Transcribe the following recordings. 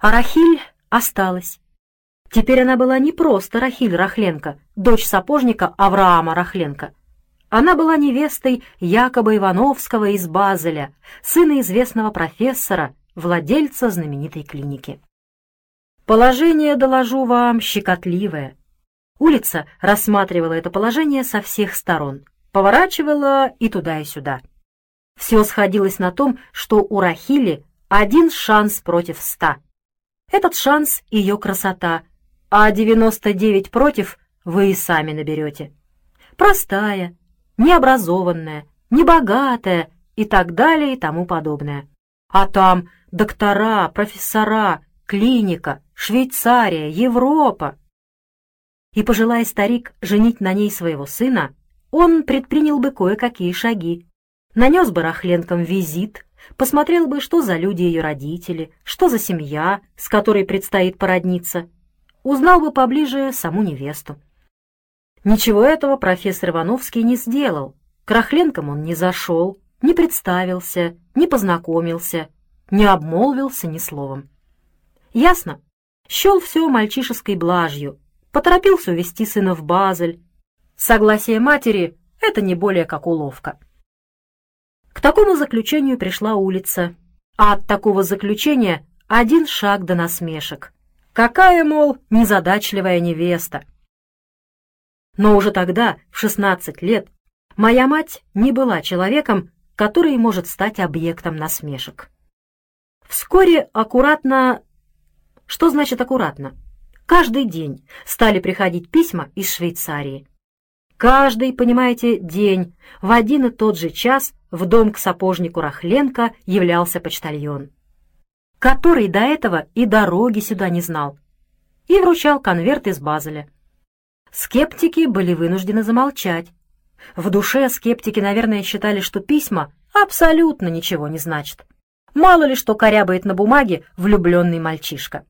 А Рахиль осталась. Теперь она была не просто Рахиль Рахленко, дочь сапожника Авраама Рахленко. Она была невестой Якоба Ивановского из Базеля, сына известного профессора, владельца знаменитой клиники. Положение, доложу вам, щекотливое. Улица рассматривала это положение со всех сторон, поворачивала и туда, и сюда. Все сходилось на том, что у Рахили один шанс против 100. Этот шанс — ее красота, а 99 против вы и сами наберете. Простая, необразованная, небогатая и так далее и тому подобное. А там доктора, профессора, клиника, Швейцария, Европа. И, пожелая старик женить на ней своего сына, он предпринял бы кое-какие шаги. Нанес бы Рахленкам визит, посмотрел бы, что за люди ее родители, что за семья, с которой предстоит породниться. Узнал бы поближе саму невесту. Ничего этого профессор Ивановский не сделал. К Рахленкам он не зашел, не представился, не познакомился, не обмолвился ни словом. Ясно, счел все мальчишеской блажью, поторопился увезти сына в Базель. Согласие матери — это не более как уловка. К такому заключению пришла улица, а от такого заключения один шаг до насмешек. Какая, мол, незадачливая невеста! Но уже тогда, в 16 лет, моя мать не была человеком, который может стать объектом насмешек. Вскоре аккуратно... Что значит аккуратно? Каждый день стали приходить письма из Швейцарии. Каждый, понимаете, день, в один и тот же час в дом к сапожнику Рахленко являлся почтальон, который до этого и дороги сюда не знал, и вручал конверт из Базеля. Скептики были вынуждены замолчать. В душе скептики, наверное, считали, что письма абсолютно ничего не значат. Мало ли что корябает на бумаге влюбленный мальчишка.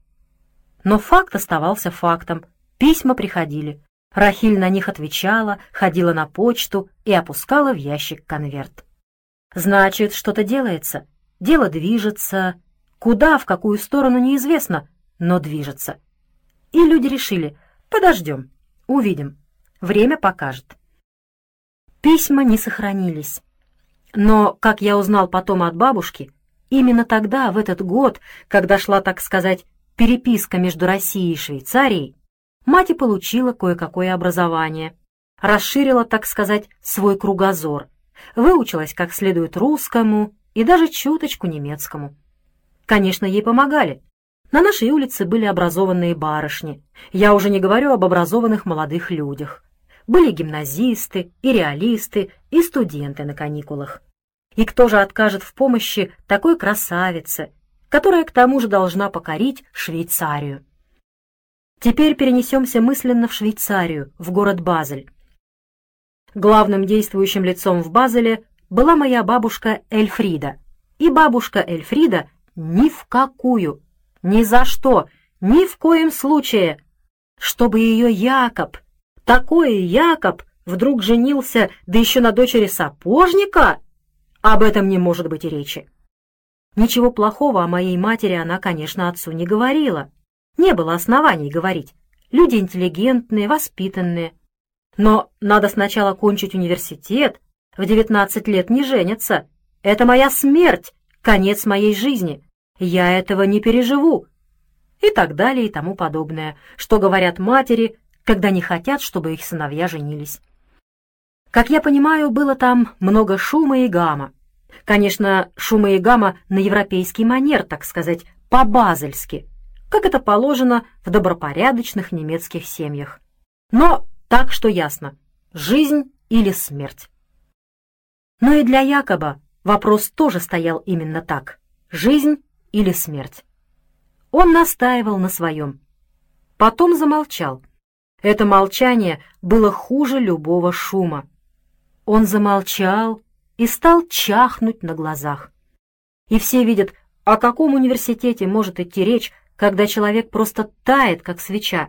Но факт оставался фактом. Письма приходили. Рахиль на них отвечала, ходила на почту и опускала в ящик конверт. Значит, что-то делается, дело движется, куда, в какую сторону неизвестно, но движется. И люди решили: подождем, увидим, время покажет. Письма не сохранились. Но, как я узнал потом от бабушки, именно тогда, в этот год, когда шла, так сказать, переписка между Россией и Швейцарией, мать и получила кое-какое образование, расширила, так сказать, свой кругозор, выучилась как следует русскому и даже чуточку немецкому. Конечно, ей помогали. На нашей улице были образованные барышни, я уже не говорю об образованных молодых людях. Были гимназисты и реалисты, и студенты на каникулах. И кто же откажет в помощи такой красавице, которая к тому же должна покорить Швейцарию? Теперь перенесемся мысленно в Швейцарию, в город Базель. Главным действующим лицом в Базеле была моя бабушка Эльфрида. И бабушка Эльфрида ни в какую, ни за что, ни в коем случае, чтобы ее Якоб, такой Якоб, вдруг женился, да еще на дочери сапожника, об этом не может быть и речи. Ничего плохого о моей матери она, конечно, отцу не говорила. Не было оснований говорить. Люди интеллигентные, воспитанные. Но надо сначала кончить университет. В 19 лет не женятся. Это моя смерть, конец моей жизни. Я этого не переживу. И так далее и тому подобное, что говорят матери, когда не хотят, чтобы их сыновья женились. Как я понимаю, было там много шума и гамма. Конечно, шума и гамма на европейский манер, так сказать, по-базельски, как это положено в добропорядочных немецких семьях. Но так что ясно – жизнь или смерть. Но и для Якоба вопрос тоже стоял именно так – жизнь или смерть. Он настаивал на своем. Потом замолчал. Это молчание было хуже любого шума. Он замолчал и стал чахнуть на глазах. И все видят, о каком университете может идти речь, когда человек просто тает, как свеча,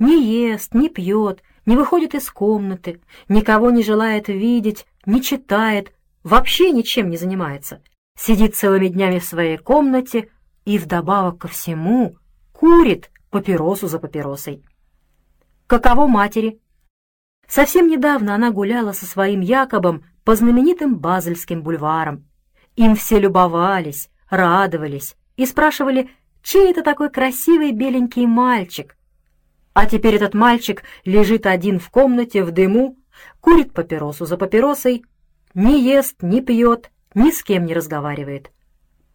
не ест, не пьет, не выходит из комнаты, никого не желает видеть, не читает, вообще ничем не занимается, сидит целыми днями в своей комнате, и вдобавок ко всему курит папиросу за папиросой. Каково матери? Совсем недавно она гуляла со своим Якобом по знаменитым Базельским бульварам. Им все любовались, радовались и спрашивали, чей это такой красивый беленький мальчик. А теперь этот мальчик лежит один в комнате в дыму, курит папиросу за папиросой, не ест, не пьет, ни с кем не разговаривает.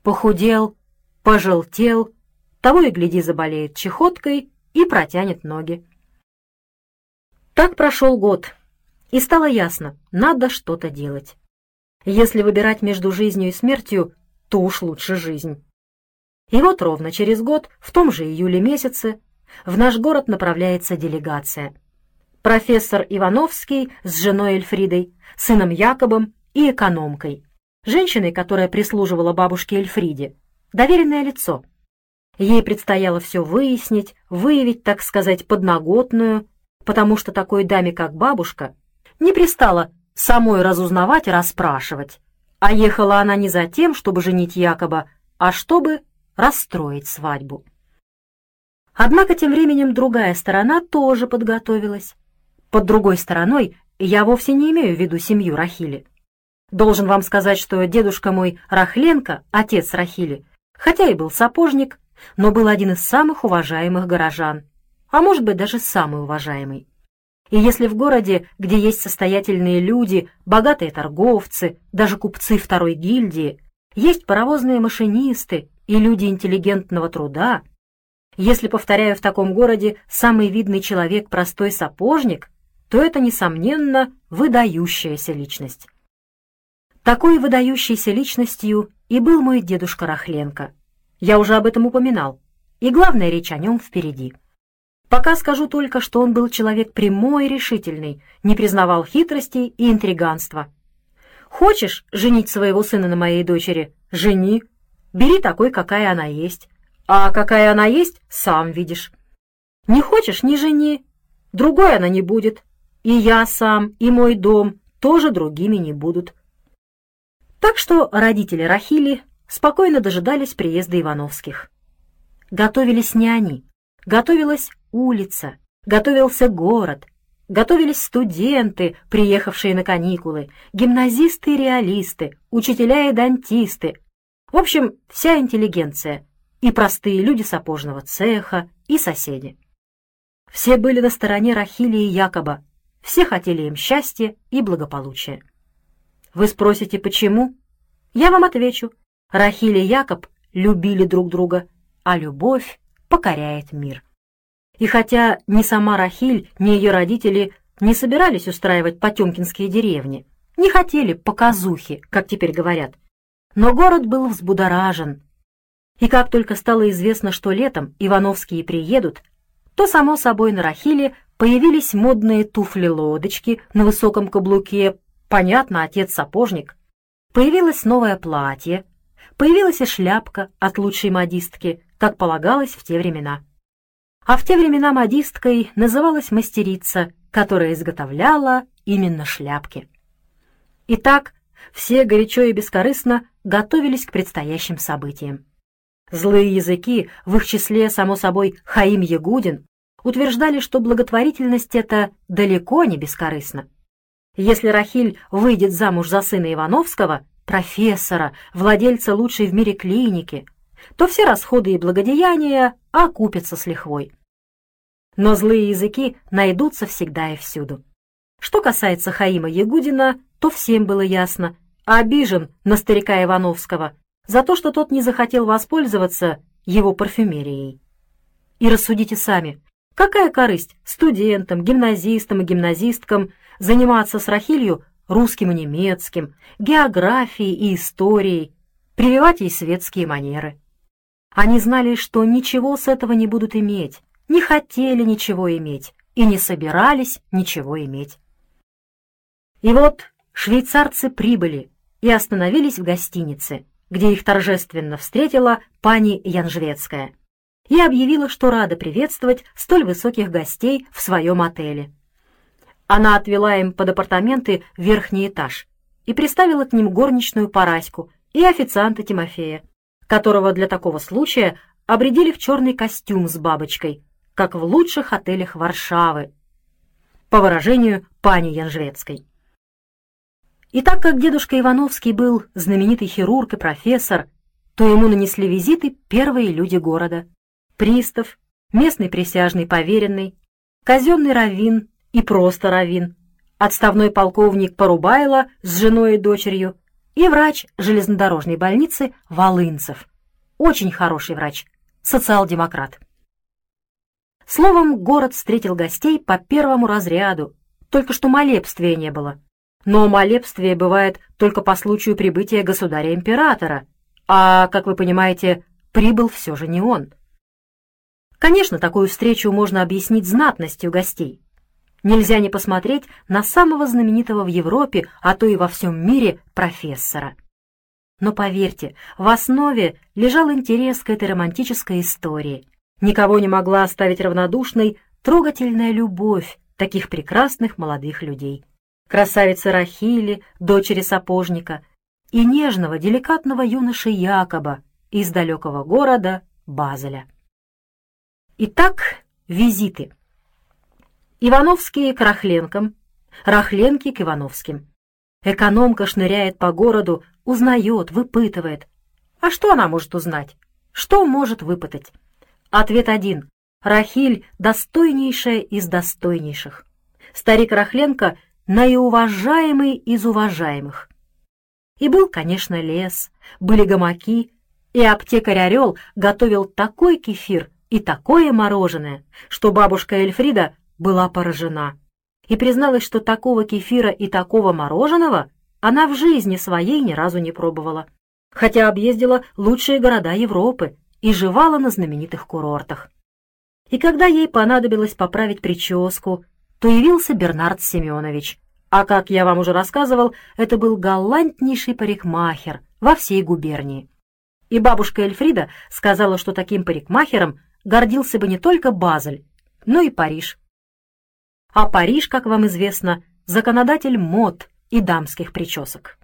Похудел, пожелтел, того и гляди заболеет чахоткой и протянет ноги. Так прошел год, и стало ясно, надо что-то делать. Если выбирать между жизнью и смертью, то уж лучше жизнь. И вот ровно через год, в том же июле месяце, в наш город направляется делегация. Профессор Ивановский с женой Эльфридой, сыном Якобом и экономкой, женщиной, которая прислуживала бабушке Эльфриде, доверенное лицо. Ей предстояло все выяснить, выявить, так сказать, подноготную, потому что такой даме, как бабушка, не пристало самой разузнавать и расспрашивать, а ехала она не за тем, чтобы женить Якоба, а чтобы расстроить свадьбу. Однако тем временем другая сторона тоже подготовилась. Под другой стороной я вовсе не имею в виду семью Рахили. Должен вам сказать, что дедушка мой Рахленко, отец Рахили, хотя и был сапожник, но был один из самых уважаемых горожан, а может быть даже самый уважаемый. И если в городе, где есть состоятельные люди, богатые торговцы, даже купцы второй гильдии, есть паровозные машинисты и люди интеллигентного труда, если, повторяю, в таком городе самый видный человек простой сапожник, то это, несомненно, выдающаяся личность. Такой выдающейся личностью и был мой дедушка Рахленко. Я уже об этом упоминал, и главная речь о нем впереди. Пока скажу только, что он был человек прямой и решительный, не признавал хитростей и интриганства. Хочешь женить своего сына на моей дочери? Жени. Бери такой, какая она есть. А какая она есть, сам видишь. Не хочешь — не жени. Другой она не будет. И я сам, и мой дом тоже другими не будут. Так что родители Рахили спокойно дожидались приезда Ивановских. Готовились не они. Готовилась улица, готовился город, готовились студенты, приехавшие на каникулы, гимназисты и реалисты, учителя и дантисты. В общем, вся интеллигенция, и простые люди сапожного цеха, и соседи. Все были на стороне Рахили и Якоба, все хотели им счастья и благополучия. Вы спросите, почему? Я вам отвечу. Рахиль и Якоб любили друг друга, а любовь покоряет мир. И хотя ни сама Рахиль, ни ее родители не собирались устраивать потемкинские деревни, не хотели показухи, как теперь говорят, но город был взбудоражен. И как только стало известно, что летом Ивановские приедут, то, само собой, на Рахиле появились модные туфли-лодочки на высоком каблуке, понятно, отец-сапожник. Появилось новое платье, появилась и шляпка от лучшей модистки, как полагалось в те времена. А в те времена модисткой называлась мастерица, которая изготовляла именно шляпки. Итак, все горячо и бескорыстно готовились к предстоящим событиям. Злые языки, в их числе, само собой, Хаим Ягудин, утверждали, что благотворительность эта далеко не бескорыстна. Если Рахиль выйдет замуж за сына Ивановского, профессора, владельца лучшей в мире клиники, то все расходы и благодеяния окупятся с лихвой. Но злые языки найдутся всегда и всюду. Что касается Хаима Ягудина, то всем было ясно, обижен на старика Ивановского за то, что тот не захотел воспользоваться его парфюмерией. И рассудите сами, какая корысть студентам, гимназистам и гимназисткам заниматься с Рахилью русским и немецким, географией и историей, прививать ей светские манеры. Они знали, что ничего с этого не будут иметь, не хотели ничего иметь и не собирались ничего иметь. И вот швейцарцы прибыли и остановились в гостинице, где их торжественно встретила пани Янжвецкая и объявила, что рада приветствовать столь высоких гостей в своем отеле. Она отвела им под апартаменты верхний этаж и приставила к ним горничную Параську и официанта Тимофея, которого для такого случая обрядили в черный костюм с бабочкой, как в лучших отелях Варшавы, по выражению пани Янжвецкой. И так как дедушка Ивановский был знаменитый хирург и профессор, то ему нанесли визиты первые люди города: пристав, местный присяжный поверенный, казенный раввин и просто раввин, отставной полковник Порубайло с женой и дочерью и врач железнодорожной больницы Волынцев. Очень хороший врач, социал-демократ. Словом, город встретил гостей по первому разряду, только что молебствия не было. Но молебствие бывает только по случаю прибытия государя-императора, а, как вы понимаете, прибыл все же не он. Конечно, такую встречу можно объяснить знатностью гостей. Нельзя не посмотреть на самого знаменитого в Европе, а то и во всем мире, профессора. Но поверьте, в основе лежал интерес к этой романтической истории. Никого не могла оставить равнодушной трогательная любовь таких прекрасных молодых людей. Красавицы Рахили, дочери сапожника, и нежного, деликатного юноши Якоба из далекого города Базеля. Итак, визиты. Ивановские к Рахленкам, Рахленки к Ивановским. Экономка шныряет по городу, узнает, выпытывает. А что она может узнать? Что может выпытать? Ответ один. Рахиль достойнейшая из достойнейших. Старик Рахленко – наиуважаемый из уважаемых. И был, конечно, лес, были гамаки, и аптекарь Орел готовил такой кефир и такое мороженое, что бабушка Эльфрида была поражена и призналась, что такого кефира и такого мороженого она в жизни своей ни разу не пробовала, хотя объездила лучшие города Европы и жевала на знаменитых курортах. И когда ей понадобилось поправить прическу, то явился Бернард Семенович. А как я вам уже рассказывал, это был галантнейший парикмахер во всей губернии. И бабушка Эльфрида сказала, что таким парикмахером гордился бы не только Базель, но и Париж. А Париж, как вам известно, законодатель мод и дамских причесок.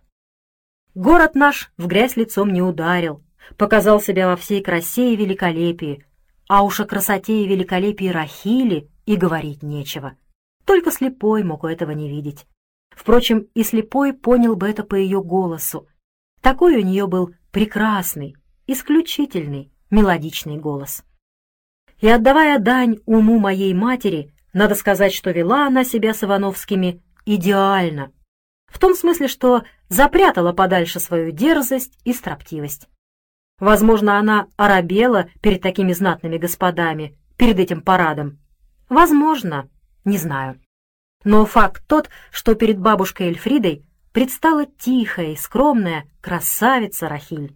Город наш в грязь лицом не ударил, показал себя во всей красе и великолепии, а уж о красоте и великолепии Рахили и говорить нечего. Только слепой мог этого не видеть. Впрочем, и слепой понял бы это по ее голосу. Такой у нее был прекрасный, исключительный, мелодичный голос. И отдавая дань уму моей матери, надо сказать, что вела она себя с Ивановскими идеально. В том смысле, что запрятала подальше свою дерзость и строптивость. Возможно, она оробела перед такими знатными господами, перед этим парадом. Возможно. Не знаю. Но факт тот, что перед бабушкой Эльфридой предстала тихая и скромная красавица Рахиль.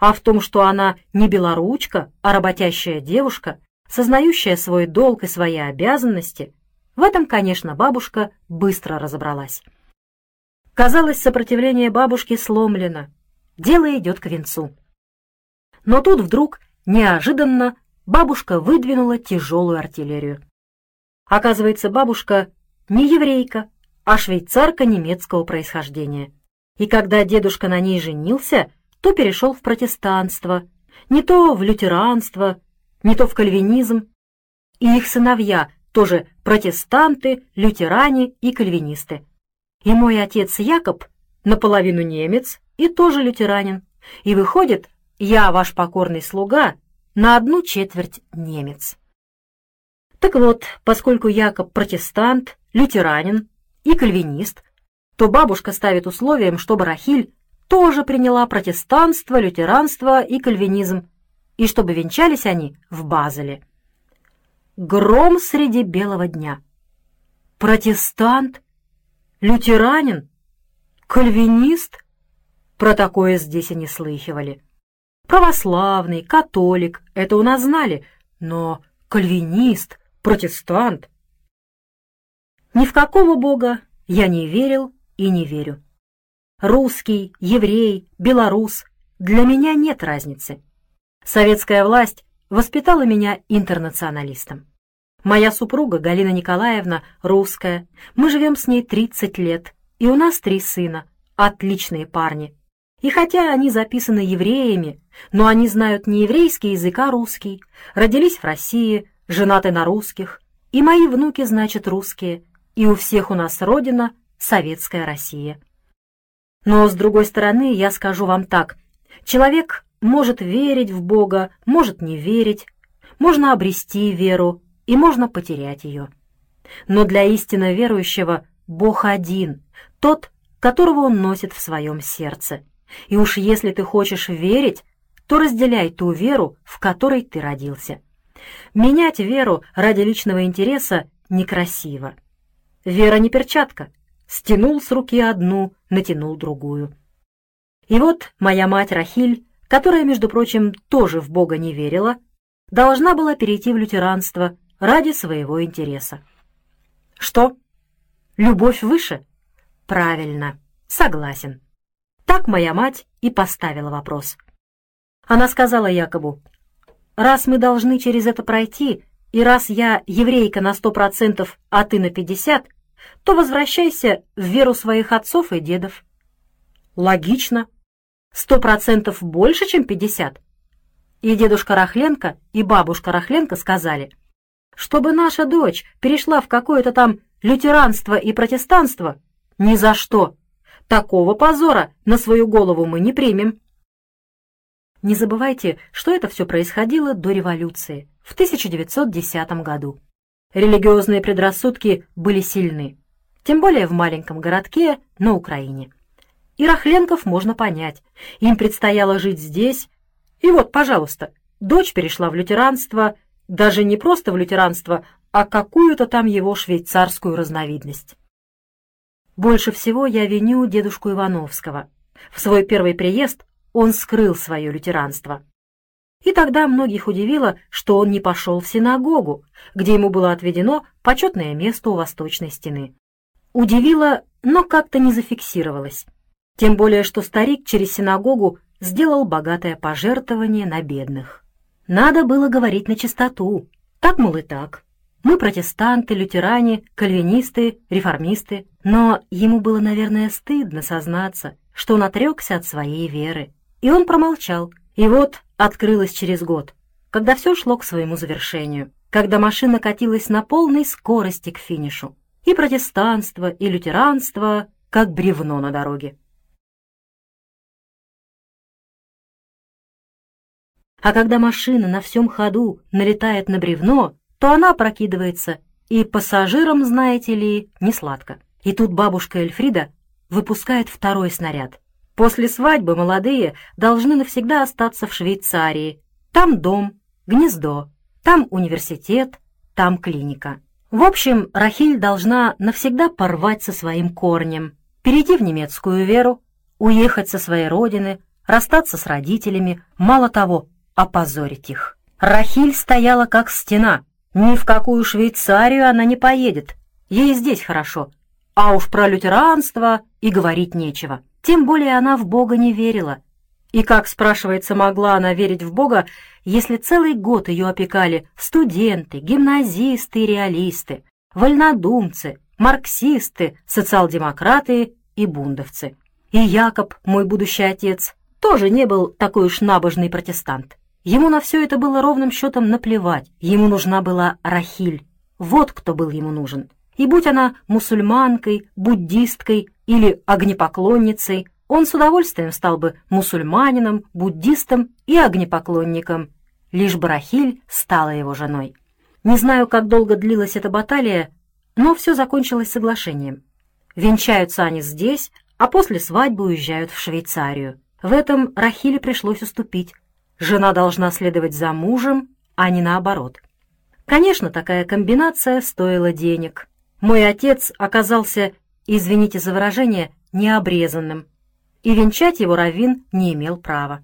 А в том, что она не белоручка, а работящая девушка, сознающая свой долг и свои обязанности, в этом, конечно, бабушка быстро разобралась. Казалось, сопротивление бабушки сломлено. Дело идет к венцу. Но тут вдруг, неожиданно, бабушка выдвинула тяжелую артиллерию. Оказывается, бабушка не еврейка, а швейцарка немецкого происхождения. И когда дедушка на ней женился, то перешел в протестанство, не то в лютеранство, не то в кальвинизм. И их сыновья тоже протестанты, лютеране и кальвинисты. И мой отец Якоб наполовину немец и тоже лютеранин. И выходит, я, ваш покорный слуга, на 1/4 немец. Так вот, поскольку Якоб протестант, лютеранин и кальвинист, то бабушка ставит условием, чтобы Рахиль тоже приняла протестанство, лютеранство и кальвинизм, и чтобы венчались они в Базеле. Гром среди белого дня. Протестант? Лютеранин? Кальвинист? Про такое здесь и не слыхивали. Православный, католик, это у нас знали, но кальвинист? Протестант. Ни в какого бога я не верил и не верю. Русский, еврей, белорус – для меня нет разницы. Советская власть воспитала меня интернационалистом. Моя супруга Галина Николаевна русская. Мы живем с ней 30 лет, и у нас 3 сына, отличные парни. И хотя они записаны евреями, но они знают не еврейский язык, а русский, родились в России, женаты на русских, и мои внуки, значит, русские, и у всех у нас родина — Советская Россия. Но, с другой стороны, я скажу вам так, человек может верить в Бога, может не верить, можно обрести веру и можно потерять ее. Но для истинно верующего Бог один, тот, которого он носит в своем сердце. И уж если ты хочешь верить, то разделяй ту веру, в которой ты родился. Менять веру ради личного интереса некрасиво. Вера не перчатка. Стянул с руки одну, натянул другую. И вот моя мать Рахиль, которая, между прочим, тоже в Бога не верила, должна была перейти в лютеранство ради своего интереса. Что? Любовь выше? Правильно, согласен. Так моя мать и поставила вопрос. Она сказала Якобу: «Раз мы должны через это пройти, и раз я еврейка на 100%, а ты на 50%, то возвращайся в веру своих отцов и дедов». Логично. 100% больше, чем 50%. И дедушка Рахленко, и бабушка Рахленко сказали: «Чтобы наша дочь перешла в какое-то там лютеранство и протестанство, ни за что. Такого позора на свою голову мы не примем». Не забывайте, что это все происходило до революции, в 1910 году. Религиозные предрассудки были сильны, тем более в маленьком городке на Украине. И Рахленков можно понять, им предстояло жить здесь. И вот, пожалуйста, дочь перешла в лютеранство, даже не просто в лютеранство, а какую-то там его швейцарскую разновидность. Больше всего я виню дедушку Ивановского. В свой первый приезд он скрыл свое лютеранство. И тогда многих удивило, что он не пошел в синагогу, где ему было отведено почетное место у восточной стены. Удивило, но как-то не зафиксировалось. Тем более, что старик через синагогу сделал богатое пожертвование на бедных. Надо было говорить начистоту. Так, мол, и так. Мы протестанты, лютеране, кальвинисты, реформисты. Но ему было, наверное, стыдно сознаться, что он отрекся от своей веры. И он промолчал. И вот открылось через год, когда все шло к своему завершению, когда машина катилась на полной скорости к финишу. И протестанство, и лютеранство, как бревно на дороге. А когда машина на всем ходу налетает на бревно, то она опрокидывается, и пассажирам, знаете ли, не сладко. И тут бабушка Эльфрида выпускает второй снаряд. После свадьбы молодые должны навсегда остаться в Швейцарии. Там дом, гнездо, там университет, там клиника. В общем, Рахиль должна навсегда порвать со своим корнем, перейти в немецкую веру, уехать со своей родины, расстаться с родителями, мало того, опозорить их. Рахиль стояла как стена. Ни в какую Швейцарию она не поедет. Ей здесь хорошо. А уж про лютеранство и говорить нечего. Тем более она в Бога не верила. И как, спрашивается, могла она верить в Бога, если целый год ее опекали студенты, гимназисты и реалисты, вольнодумцы, марксисты, социал-демократы и бундовцы. И Якоб, мой будущий отец, тоже не был такой уж набожный протестант. Ему на все это было ровным счетом наплевать. Ему нужна была Рахиль. Вот кто был ему нужен. И будь она мусульманкой, буддисткой или огнепоклонницей, он с удовольствием стал бы мусульманином, буддистом и огнепоклонником, лишь бы Рахиль стала его женой. Не знаю, как долго длилась эта баталия, но все закончилось соглашением. Венчаются они здесь, а после свадьбы уезжают в Швейцарию. В этом Рахиле пришлось уступить. Жена должна следовать за мужем, а не наоборот. Конечно, такая комбинация стоила денег. Мой отец оказался, извините за выражение, необрезанным, и венчать его раввин не имел права.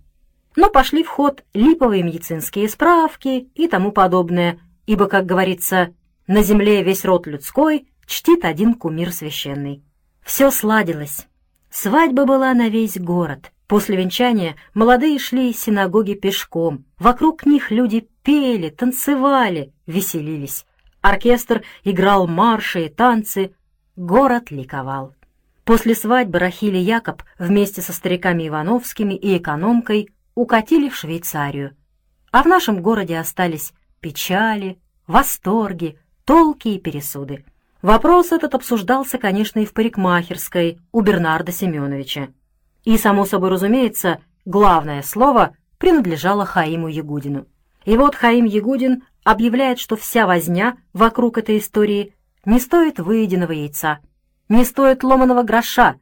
Но пошли в ход липовые медицинские справки и тому подобное, ибо, как говорится, на земле весь род людской чтит один кумир священный. Все сладилось. Свадьба была на весь город. После венчания молодые шли из синагоги пешком. Вокруг них люди пели, танцевали, веселились. Оркестр играл марши и танцы. Город ликовал. После свадьбы Рахиль и Якоб вместе со стариками Ивановскими и экономкой укатили в Швейцарию, а в нашем городе остались печали, восторги, толки и пересуды. Вопрос этот обсуждался, конечно, и в парикмахерской у Бернарда Семеновича. И, само собой разумеется, главное слово принадлежало Хаиму Ягудину. И вот Хаим Ягудин объявляет, что вся возня вокруг этой истории не стоит выеденного яйца, не стоит ломаного гроша,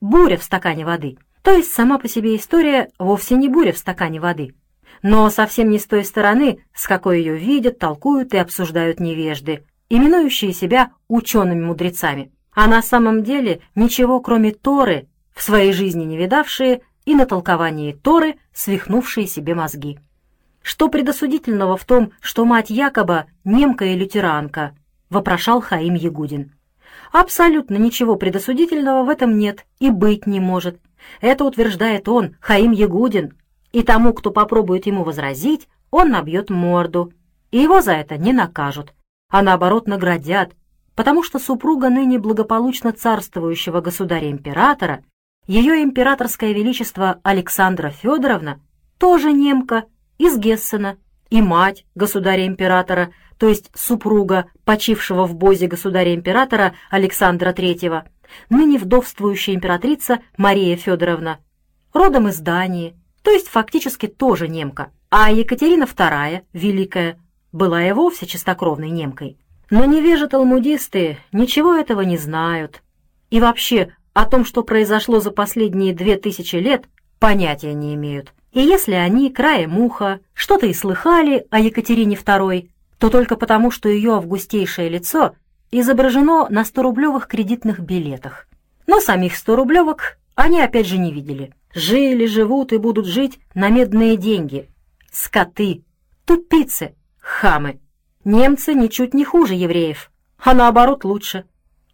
буря в стакане воды. То есть сама по себе история вовсе не буря в стакане воды, но совсем не с той стороны, с какой ее видят, толкуют и обсуждают невежды, именующие себя учеными-мудрецами, а на самом деле ничего, кроме Торы, в своей жизни не видавшие и на толковании Торы свихнувшие себе мозги. Что предосудительного в том, что мать Якоба немка и лютеранка? Вопрошал Хаим Ягудин. Абсолютно ничего предосудительного в этом нет и быть не может. Это утверждает он, Хаим Ягудин, и тому, кто попробует ему возразить, он набьет морду, и его за это не накажут, а наоборот наградят, потому что супруга ныне благополучно царствующего государя-императора, ее императорское величество Александра Федоровна, тоже немка, из Гессена, и мать государя-императора, то есть супруга, почившего в бозе государя-императора Александра III, ныне вдовствующая императрица Мария Федоровна, родом из Дании, то есть фактически тоже немка, а Екатерина II, великая, была и вовсе чистокровной немкой. Но невежи-талмудисты ничего этого не знают. И вообще о том, что произошло за последние 2000 лет, понятия не имеют. И если они, краем уха, что-то и слыхали о Екатерине II, то только потому, что ее августейшее лицо изображено на 100-рублевых кредитных билетах. Но самих 100-рублевок они опять же не видели. Жили, живут и будут жить на медные деньги. Скоты, тупицы, хамы. Немцы ничуть не хуже евреев, а наоборот лучше.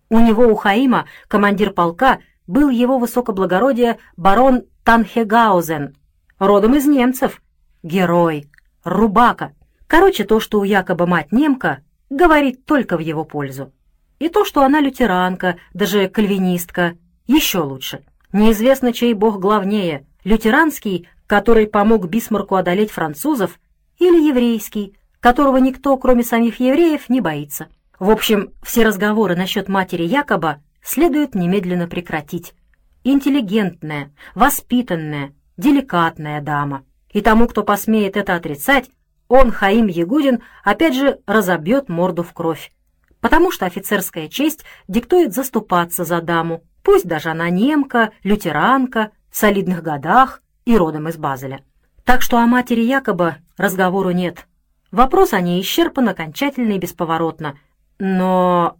У Хаима, командир полка, был его высокоблагородие барон Танхегаузен, родом из немцев, герой, рубака. Короче, то, что у Якоба мать немка, говорит только в его пользу. И то, что она лютеранка, даже кальвинистка, еще лучше. Неизвестно, чей бог главнее, лютеранский, который помог Бисмарку одолеть французов, или еврейский, которого никто, кроме самих евреев, не боится. В общем, все разговоры насчет матери Якоба следует немедленно прекратить. Интеллигентная, воспитанная, деликатная дама. И тому, кто посмеет это отрицать, он, Хаим Ягудин, опять же разобьет морду в кровь. Потому что офицерская честь диктует заступаться за даму, пусть даже она немка, лютеранка, в солидных годах и родом из Базеля. Так что о матери Якоба разговору нет. Вопрос о ней исчерпан окончательно и бесповоротно. Но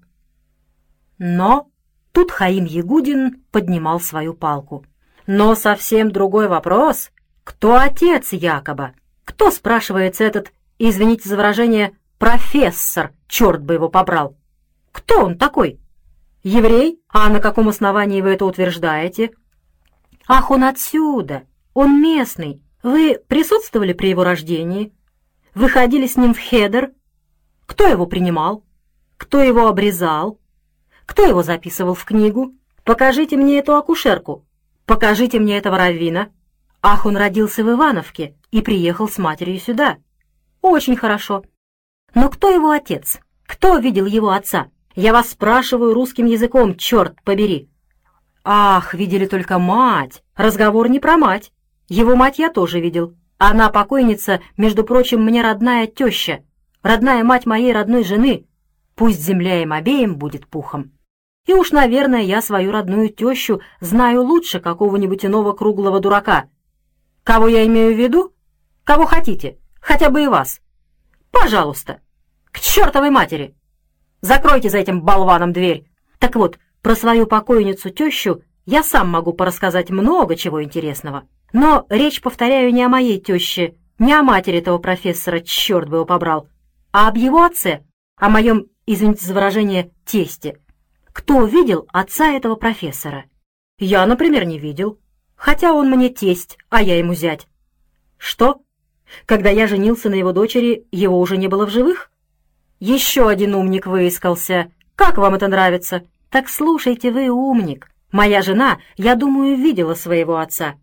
тут Хаим Ягудин поднимал свою палку. Но совсем другой вопрос. Кто отец Якоба? Кто, спрашивается, этот, извините за выражение, профессор, черт бы его побрал? Кто он такой? Еврей? А на каком основании вы это утверждаете? Ах, он отсюда, он местный. Вы присутствовали при его рождении? Вы ходили с ним в хедер? Кто его принимал? Кто его обрезал? Кто его записывал в книгу? Покажите мне эту акушерку. Покажите мне этого раввина. Ах, он родился в Ивановке и приехал с матерью сюда. Очень хорошо. Но кто его отец? Кто видел его отца? Я вас спрашиваю русским языком, черт побери. Ах, видели только мать. Разговор не про мать. Его мать я тоже видел. Она покойница, между прочим, мне родная теща, родная мать моей родной жены. Пусть земля им обеим будет пухом. И уж, наверное, я свою родную тещу знаю лучше какого-нибудь иного круглого дурака. Кого я имею в виду? Кого хотите, хотя бы и вас. Пожалуйста, к чертовой матери. Закройте за этим болваном дверь. Так вот, про свою покойницу-тещу я сам могу порассказать много чего интересного. Но речь, повторяю, не о моей теще, не о матери этого профессора, черт бы его побрал, а об его отце, о моем, извините за выражение, тесте. Кто видел отца этого профессора? Я, например, не видел, хотя он мне тесть, а я ему зять. Что? Когда я женился на его дочери, его уже не было в живых? Еще один умник выискался. Как вам это нравится? Так слушайте вы, умник, Моя жена, я думаю, видела своего отца.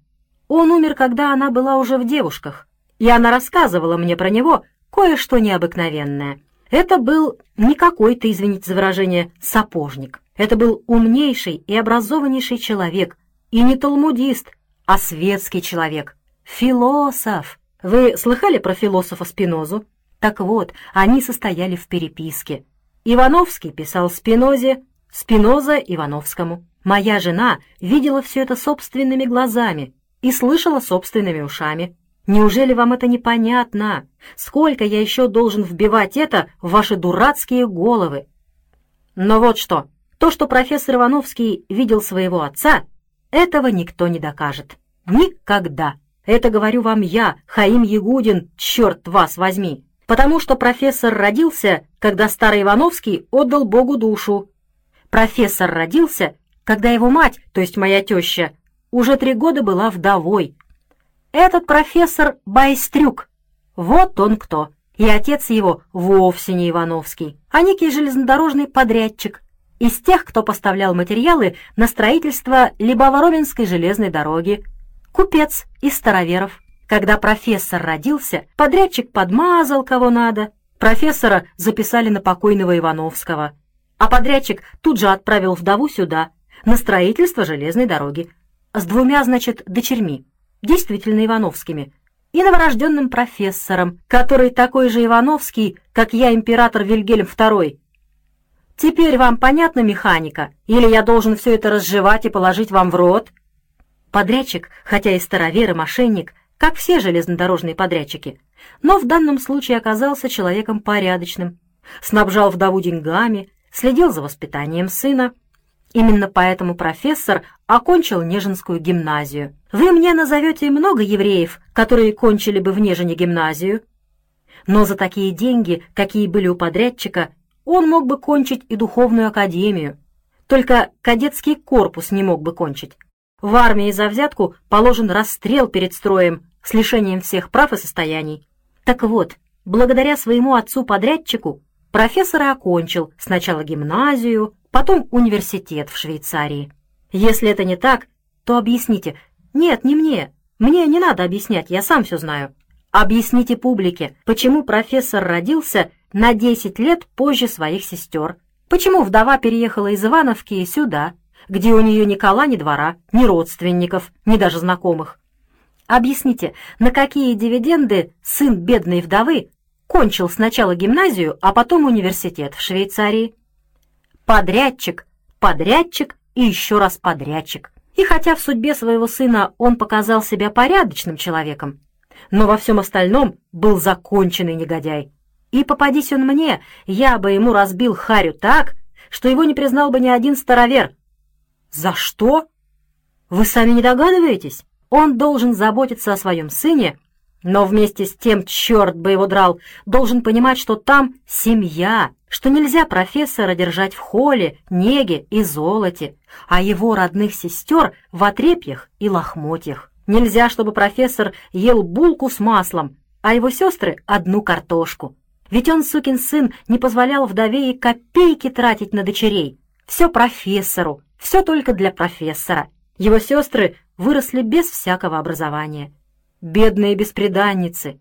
Он умер, когда она была уже в девушках, и она рассказывала мне про него кое-что необыкновенное. Это был не какой-то, извините за выражение, сапожник. Это был умнейший и образованнейший человек, и не талмудист, а светский человек, философ. Вы слыхали про философа Спинозу? Так вот, они состояли в переписке. Ивановский писал Спинозе, Спиноза Ивановскому. Моя жена видела все это собственными глазами и слышала собственными ушами. Неужели вам это непонятно? Сколько я еще должен вбивать это в ваши дурацкие головы? Но вот что. То, что профессор Ивановский видел своего отца, этого никто не докажет. Никогда. Это говорю вам я, Хаим Ягудин, черт вас возьми. Потому что профессор родился, когда старый Ивановский отдал Богу душу. Профессор родился, когда его мать, то есть моя теща, уже 3 года была вдовой. Этот профессор Байстрюк, вот он кто, и отец его вовсе не Ивановский, а некий железнодорожный подрядчик из тех, кто поставлял материалы на строительство Либаво-Роменской железной дороги, купец из староверов. Когда профессор родился, подрядчик подмазал кого надо, профессора записали на покойного Ивановского, а подрядчик тут же отправил вдову сюда, на строительство железной дороги, с 2, значит, дочерьми, действительно Ивановскими, и новорожденным профессором, который такой же Ивановский, как я, император Вильгельм II. Теперь вам понятна механика, или я должен все это разжевать и положить вам в рот? Подрядчик, хотя и старовер и мошенник, как все железнодорожные подрядчики, но в данном случае оказался человеком порядочным, снабжал вдову деньгами, следил за воспитанием сына. Именно поэтому профессор окончил Нежинскую гимназию. Вы мне назовете много евреев, которые кончили бы в Нежине гимназию? Но за такие деньги, какие были у подрядчика, он мог бы кончить и духовную академию. Только кадетский корпус не мог бы кончить. В армии за взятку положен расстрел перед строем с лишением всех прав и состояний. Так вот, благодаря своему отцу-подрядчику профессор и окончил сначала гимназию, потом университет в Швейцарии. Если это не так, то объясните. Нет, не мне. Мне не надо объяснять, я сам все знаю. Объясните публике, почему профессор родился на 10 лет позже своих сестер. Почему вдова переехала из Ивановки сюда, где у нее ни кола, ни двора, ни родственников, ни даже знакомых. Объясните, на какие дивиденды сын бедной вдовы кончил сначала гимназию, а потом университет в Швейцарии. Подрядчик, подрядчик и еще раз подрядчик. И хотя в судьбе своего сына он показал себя порядочным человеком, но во всем остальном был законченный негодяй. И попадись он мне, я бы ему разбил харю так, что его не признал бы ни один старовер. За что? Вы сами не догадываетесь? Он должен заботиться о своем сыне, но вместе с тем, черт бы его драл, должен понимать, что там семья, что нельзя профессора держать в холле, неге и золоте, а его родных сестер в отрепьях и лохмотьях. Нельзя, чтобы профессор ел булку с маслом, а его сестры одну картошку. Ведь он, сукин сын, не позволял вдове и копейки тратить на дочерей. Все профессору, все только для профессора. Его сестры выросли без всякого образования. Бедные бесприданницы.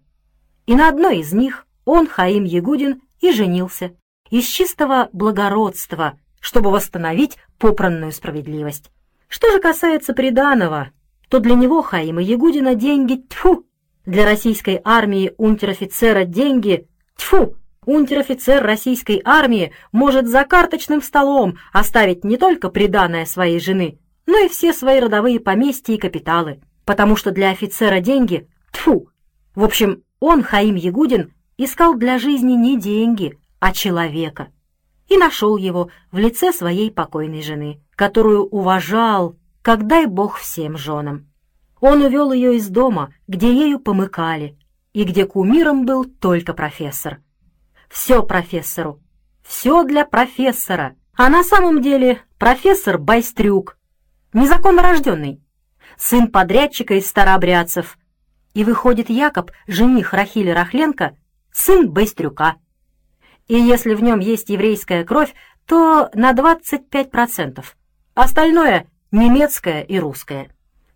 И на одной из них он, Хаим Ягудин, и женился. Из чистого благородства, чтобы восстановить попранную справедливость. Что же касается приданого, то для него, Хаима Ягудина, деньги тьфу. Для российской армии унтер-офицера деньги тьфу. Унтер-офицер российской армии может за карточным столом оставить не только приданое своей жены, но и все свои родовые поместья и капиталы. Потому что для офицера деньги – тьфу! В общем, он, Хаим Ягудин, искал для жизни не деньги, а человека. И нашел его в лице своей покойной жены, которую уважал, как дай бог всем женам. Он увел ее из дома, где ею помыкали, и где кумиром был только профессор. Все профессору, все для профессора. А на самом деле профессор Байстрюк, незаконно рожденный, сын подрядчика из старообрядцев. И выходит Якоб, жених Рахиля Рахленко, сын Байстрюка. И если в нем есть еврейская кровь, то на 25%. Остальное немецкая и русская.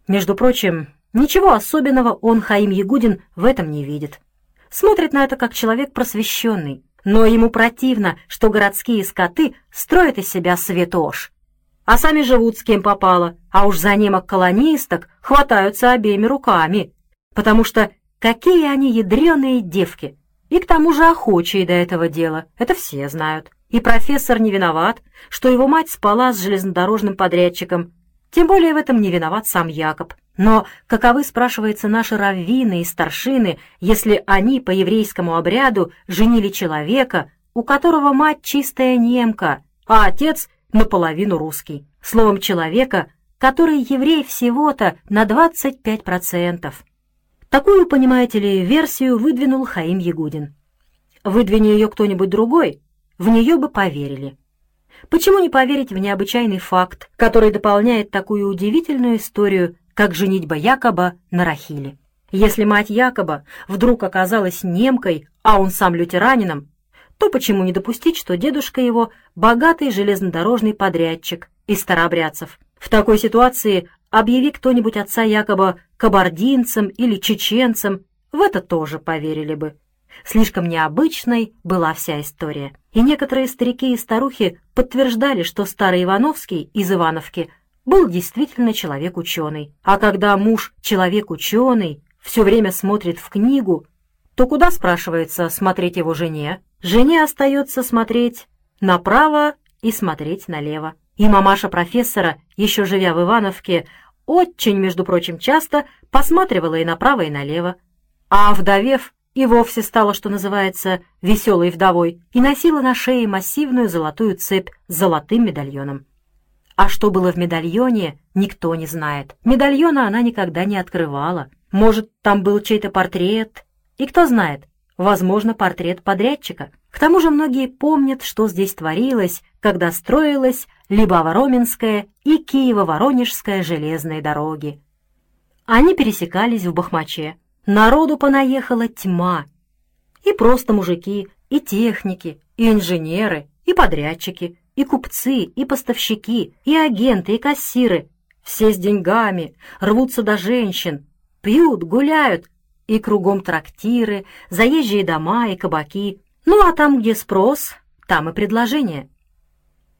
Между прочим, ничего особенного он, Хаим Ягудин, в этом не видит. Смотрит на это как человек просвещенный, но ему противно, что городские скоты строят из себя святошь, а сами живут с кем попало, а уж за немок колонисток хватаются обеими руками, потому что какие они ядреные девки, и к тому же охочие до этого дела, это все знают. И профессор не виноват, что его мать спала с железнодорожным подрядчиком, тем более в этом не виноват сам Якоб. Но каковы, спрашивается, наши раввины и старшины, если они по еврейскому обряду женили человека, у которого мать чистая немка, а отец наполовину русский? Словом, человека, который еврей всего-то на 25%. Такую, понимаете ли, версию выдвинул Хаим Ягудин. Выдвини ее кто-нибудь другой, в нее бы поверили. Почему не поверить в необычайный факт, который дополняет такую удивительную историю, как женитьба Якоба на Рахиле? Если мать Якоба вдруг оказалась немкой, а он сам лютеранином, то почему не допустить, что дедушка его богатый железнодорожный подрядчик из старообрядцев? В такой ситуации объяви кто-нибудь отца Якоба кабардинцем или чеченцем, в это тоже поверили бы. Слишком необычной была вся история. И некоторые старики и старухи подтверждали, что старый Ивановский из Ивановки был действительно человек-ученый. А когда муж человек-ученый все время смотрит в книгу, то куда, спрашивается, смотреть его жене? Жене остается смотреть направо и смотреть налево. И мамаша профессора, еще живя в Ивановке, очень, между прочим, часто посматривала и направо, и налево. А овдовев, и вовсе стала, что называется, веселой вдовой, и носила на шее массивную золотую цепь с золотым медальоном. А что было в медальоне, никто не знает. Медальона она никогда не открывала. Может, там был чей-то портрет? И кто знает, возможно, портрет подрядчика. К тому же многие помнят, что здесь творилось, когда строилась Либаво-Роменская и Киево-Воронежская железные дороги. Они пересекались в Бахмаче. Народу понаехала тьма. И просто мужики, и техники, и инженеры, и подрядчики, и купцы, и поставщики, и агенты, и кассиры. Все с деньгами, рвутся до женщин, пьют, гуляют. И кругом трактиры, заезжие дома и кабаки. Ну а там, где спрос, там и предложение.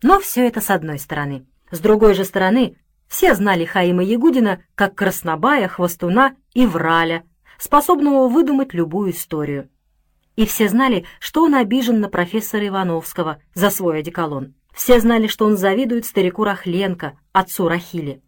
Но все это с одной стороны. С другой же стороны, все знали Хаима Ягудина как краснобая, хвостуна и враля, способного выдумать любую историю. И все знали, что он обижен на профессора Ивановского за свой одеколон. Все знали, что он завидует старику Рахленко, отцу Рахили.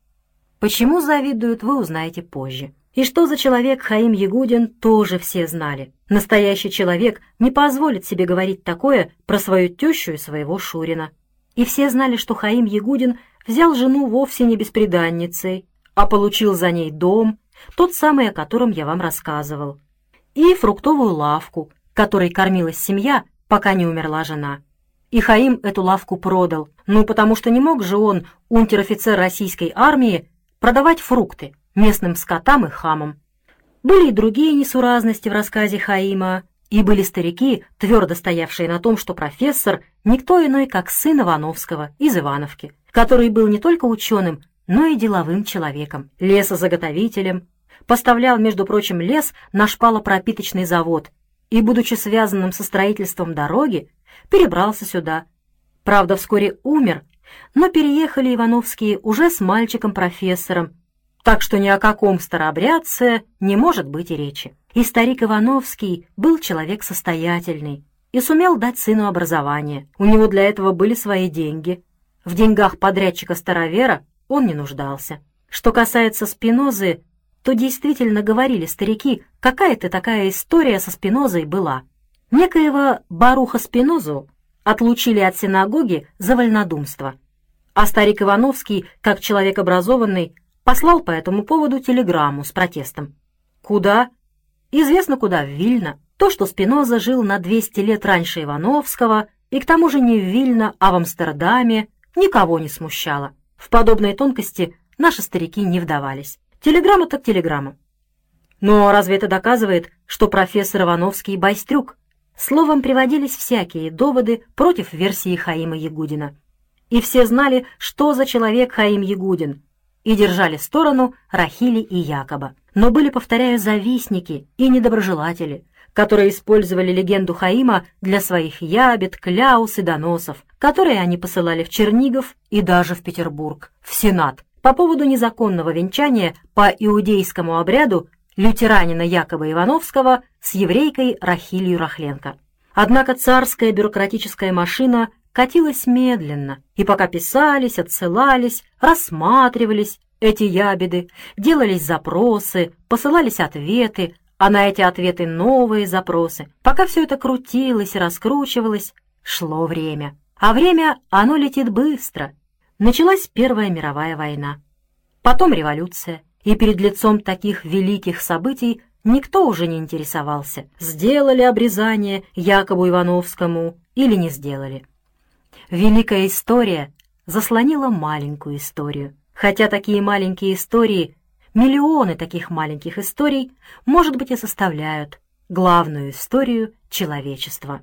Почему завидуют, вы узнаете позже. И что за человек Хаим Ягудин, тоже все знали. Настоящий человек не позволит себе говорить такое про свою тещу и своего шурина. И все знали, что Хаим Ягудин взял жену вовсе не бесприданницей, а получил за ней дом, тот самый, о котором я вам рассказывал, и фруктовую лавку, которой кормилась семья, пока не умерла жена. И Хаим эту лавку продал, ну потому что не мог же он, унтер-офицер российской армии, продавать фрукты местным скотам и хамам. Были и другие несуразности в рассказе Хаима, и были старики, твердо стоявшие на том, что профессор никто иной, как сын Ивановского из Ивановки, который был не только ученым, но и деловым человеком, лесозаготовителем, поставлял, между прочим, лес на шпалопропиточный завод и, будучи связанным со строительством дороги, перебрался сюда. Правда, вскоре умер, но переехали Ивановские уже с мальчиком-профессором, так что ни о каком старообрядце не может быть и речи. И старик Ивановский был человек состоятельный и сумел дать сыну образование. У него для этого были свои деньги. В деньгах подрядчика-старовера он не нуждался. Что касается Спинозы, то действительно говорили старики, какая-то такая история со Спинозой была. Некоего Баруха Спинозу отлучили от синагоги за вольнодумство. А старик Ивановский, как человек образованный, послал по этому поводу телеграмму с протестом. Куда? Известно куда, в Вильно. То, что Спиноза жил на 200 лет раньше Ивановского, и к тому же не в Вильно, а в Амстердаме, никого не смущало. В подобные тонкости наши старики не вдавались. Телеграмма так телеграмма. Но разве это доказывает, что профессор Ивановский байстрюк? Словом, приводились всякие доводы против версии Хаима Ягудина. И все знали, что за человек Хаим Ягудин, и держали сторону Рахили и Якоба. Но были, повторяю, завистники и недоброжелатели, которые использовали легенду Хаима для своих ябед, кляус и доносов, которые они посылали в Чернигов и даже в Петербург, в Сенат, по поводу незаконного венчания по иудейскому обряду лютеранина Якоба Ивановского с еврейкой Рахилью Рахленко. Однако царская бюрократическая машина катилась медленно, и пока писались, отсылались, рассматривались эти ябеды, делались запросы, посылались ответы, а на эти ответы новые запросы. Пока все это крутилось и раскручивалось, шло время. А время, оно летит быстро. Началась Первая мировая война, потом революция, и перед лицом таких великих событий никто уже не интересовался, сделали обрезание Якову Ивановскому или не сделали. Великая история заслонила маленькую историю. Хотя такие маленькие истории, миллионы таких маленьких историй, может быть, и составляют главную историю человечества.